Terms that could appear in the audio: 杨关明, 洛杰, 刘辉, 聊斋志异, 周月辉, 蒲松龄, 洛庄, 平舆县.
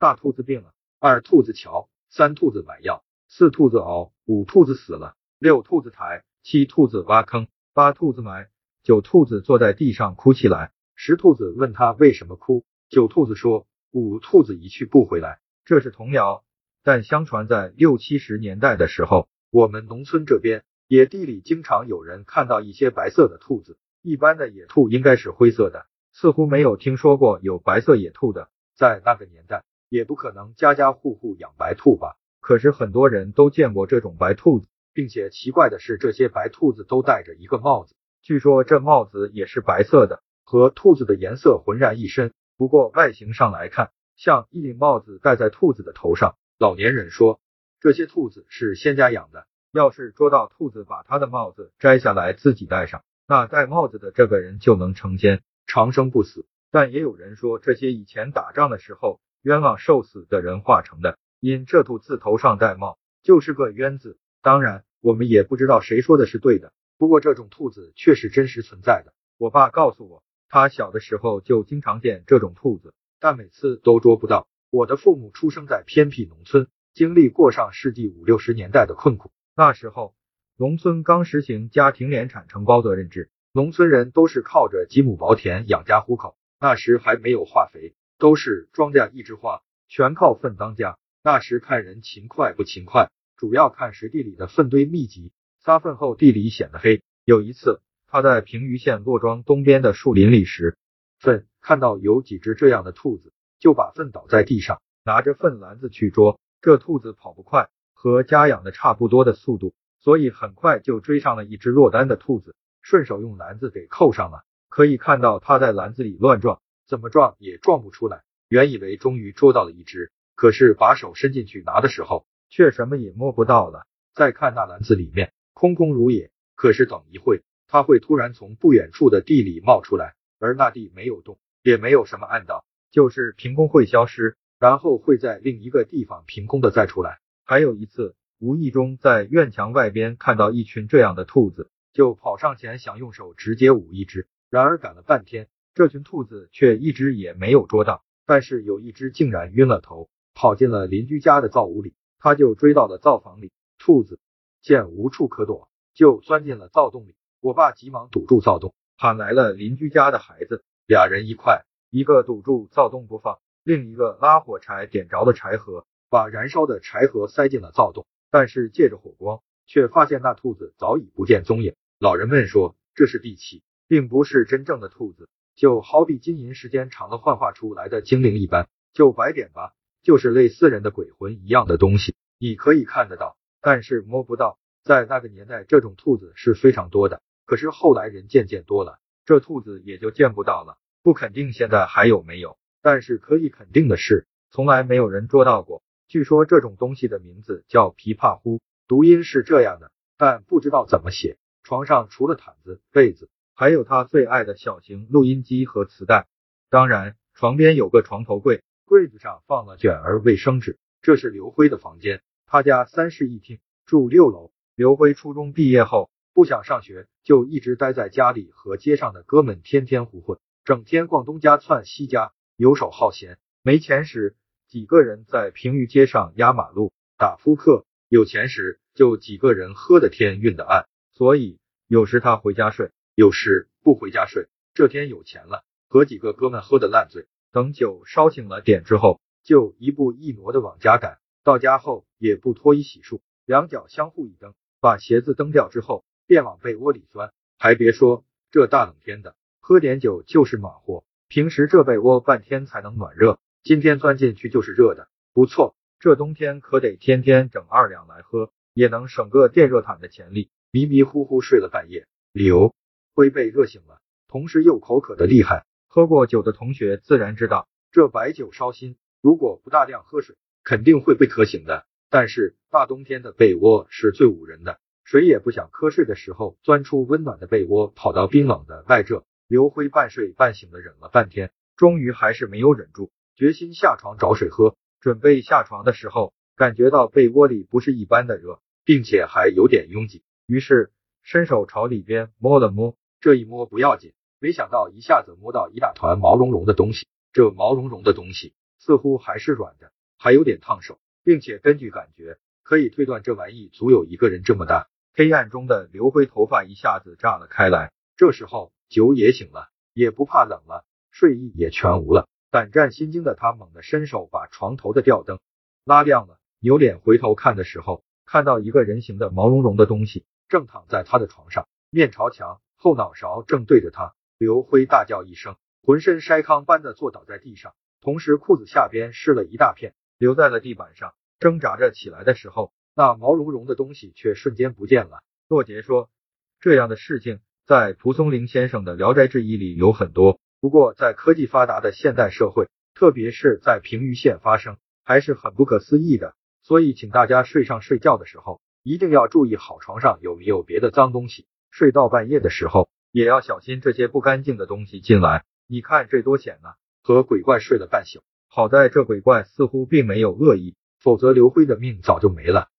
大兔子病了，二兔子瞧，三兔子买药，四兔子熬，五兔子死了，六兔子抬，七兔子挖坑，八兔子埋，九兔子坐在地上哭起来。十兔子问他为什么哭，九兔子说五兔子一去不回来。这是童谣，但相传在60、70年代的时候，我们农村这边野地里经常有人看到一些白色的兔子，一般的野兔应该是灰色的，似乎没有听说过有白色野兔的，在那个年代也不可能家家户户养白兔吧。可是很多人都见过这种白兔子，并且奇怪的是这些白兔子都戴着一个帽子，据说这帽子也是白色的，和兔子的颜色浑然一身，不过外形上来看像一顶帽子戴在兔子的头上。老年人说这些兔子是仙家养的，要是捉到兔子把他的帽子摘下来自己戴上，那戴帽子的这个人就能成仙长生不死。但也有人说这些以前打仗的时候冤枉受死的人化成的，因这兔字头上戴帽就是个冤字。当然我们也不知道谁说的是对的，不过这种兔子确实真实存在的。我爸告诉我他小的时候就经常见这种兔子，但每次都捉不到。我的父母出生在偏僻农村，经历过上世纪50、60年代的困苦。那时候农村刚实行家庭联产承包责任制，农村人都是靠着几亩薄田养家糊口，那时还没有化肥，都是庄稼一枝花，全靠粪当家。那时看人勤快不勤快，主要看谁地里的粪堆密集，撒粪后地里显得黑。有一次他在平舆县洛庄东边的树林里拾粪，看到有几只这样的兔子，就把粪倒在地上，拿着粪篮子去捉。这兔子跑不快，和家养的差不多的速度，所以很快就追上了一只落单的兔子，顺手用篮子给扣上了。可以看到他在篮子里乱撞，怎么撞也撞不出来。原以为终于捉到了一只，可是把手伸进去拿的时候却什么也摸不到了。再看那篮子里面空空如也，可是等一会它会突然从不远处的地里冒出来，而那地没有动，也没有什么暗道，就是凭空会消失，然后会在另一个地方凭空的再出来。还有一次无意中在院墙外边看到一群这样的兔子，就跑上前想用手直接捂一只，然而赶了半天这群兔子却一只也没有捉到。但是有一只竟然晕了头，跑进了邻居家的灶屋里，他就追到了灶房里。兔子见无处可躲，就钻进了灶洞里。我爸急忙堵住灶洞，喊来了邻居家的孩子，俩人一块，一个堵住灶洞不放，另一个拉火柴点着的柴盒，把燃烧的柴盒塞进了灶洞。但是借着火光却发现那兔子早已不见踪影。老人们说这是地气，并不是真正的兔子，就好比金银时间长了幻化出来的精灵一般，就白点吧，就是类似人的鬼魂一样的东西，你可以看得到，但是摸不到。在那个年代这种兔子是非常多的，可是后来人渐渐多了，这兔子也就见不到了。不肯定现在还有没有，但是可以肯定的是从来没有人捉到过。据说这种东西的名字叫琵琶呼，读音是这样的，但不知道怎么写。床上除了毯子、被子，还有他最爱的小型录音机和磁带，当然床边有个床头柜，柜子上放了卷儿卫生纸。这是刘辉的房间，他家3室1厅，住6楼。刘辉初中毕业后不想上学，就一直待在家里，和街上的哥们天天胡混，整天逛东家窜西家，游手好闲。没钱时几个人在平舆街上压马路打扑克，有钱时就几个人喝的天晕的暗。所以有时他回家睡，有时不回家睡。这天有钱了，和几个哥们喝的烂醉，等酒烧醒了点之后，就一步一挪的往家赶。到家后也不脱衣洗漱，两脚相互一蹬，把鞋子蹬掉之后便往被窝里钻。还别说这大冷天的喝点酒就是暖和，平时这被窝半天才能暖热，今天钻进去就是热的，不错，这冬天可得天天整2两来喝，也能省个电热毯的钱力。迷迷糊糊睡了半夜，刘辉被热醒了，同时又口渴的厉害。喝过酒的同学自然知道，这白酒烧心，如果不大量喝水肯定会被渴醒的。但是大冬天的被窝是最捂人的，谁也不想瞌睡的时候钻出温暖的被窝跑到冰冷的外热。刘辉半睡半醒的忍了半天，终于还是没有忍住，决心下床找水喝。准备下床的时候感觉到被窝里不是一般的热，并且还有点拥挤，于是伸手朝里边摸了摸。这一摸不要紧，没想到一下子摸到一大团毛茸茸的东西，这毛茸茸的东西似乎还是软的，还有点烫手，并且根据感觉可以推断这玩意足有一个人这么大。黑暗中的刘辉头发一下子炸了开来，这时候酒也醒了，也不怕冷了，睡意也全无了，胆战心惊的他猛地伸手把床头的吊灯拉亮了，扭脸回头看的时候，看到一个人形的毛茸茸的东西正躺在他的床上，面朝墙，后脑勺正对着他。刘辉大叫一声，浑身筛糠般的坐倒在地上，同时裤子下边湿了一大片，留在了地板上。挣扎着起来的时候，那毛茸茸的东西却瞬间不见了。洛杰说，这样的事情在蒲松龄先生的《聊斋志异》里有很多，不过在科技发达的现代社会，特别是在平舆县发生，还是很不可思议的。所以请大家睡觉的时候一定要注意好床上有没有别的脏东西，睡到半夜的时候也要小心这些不干净的东西进来。你看这多险啊，和鬼怪睡了半宿，好在这鬼怪似乎并没有恶意，否则刘辉的命早就没了。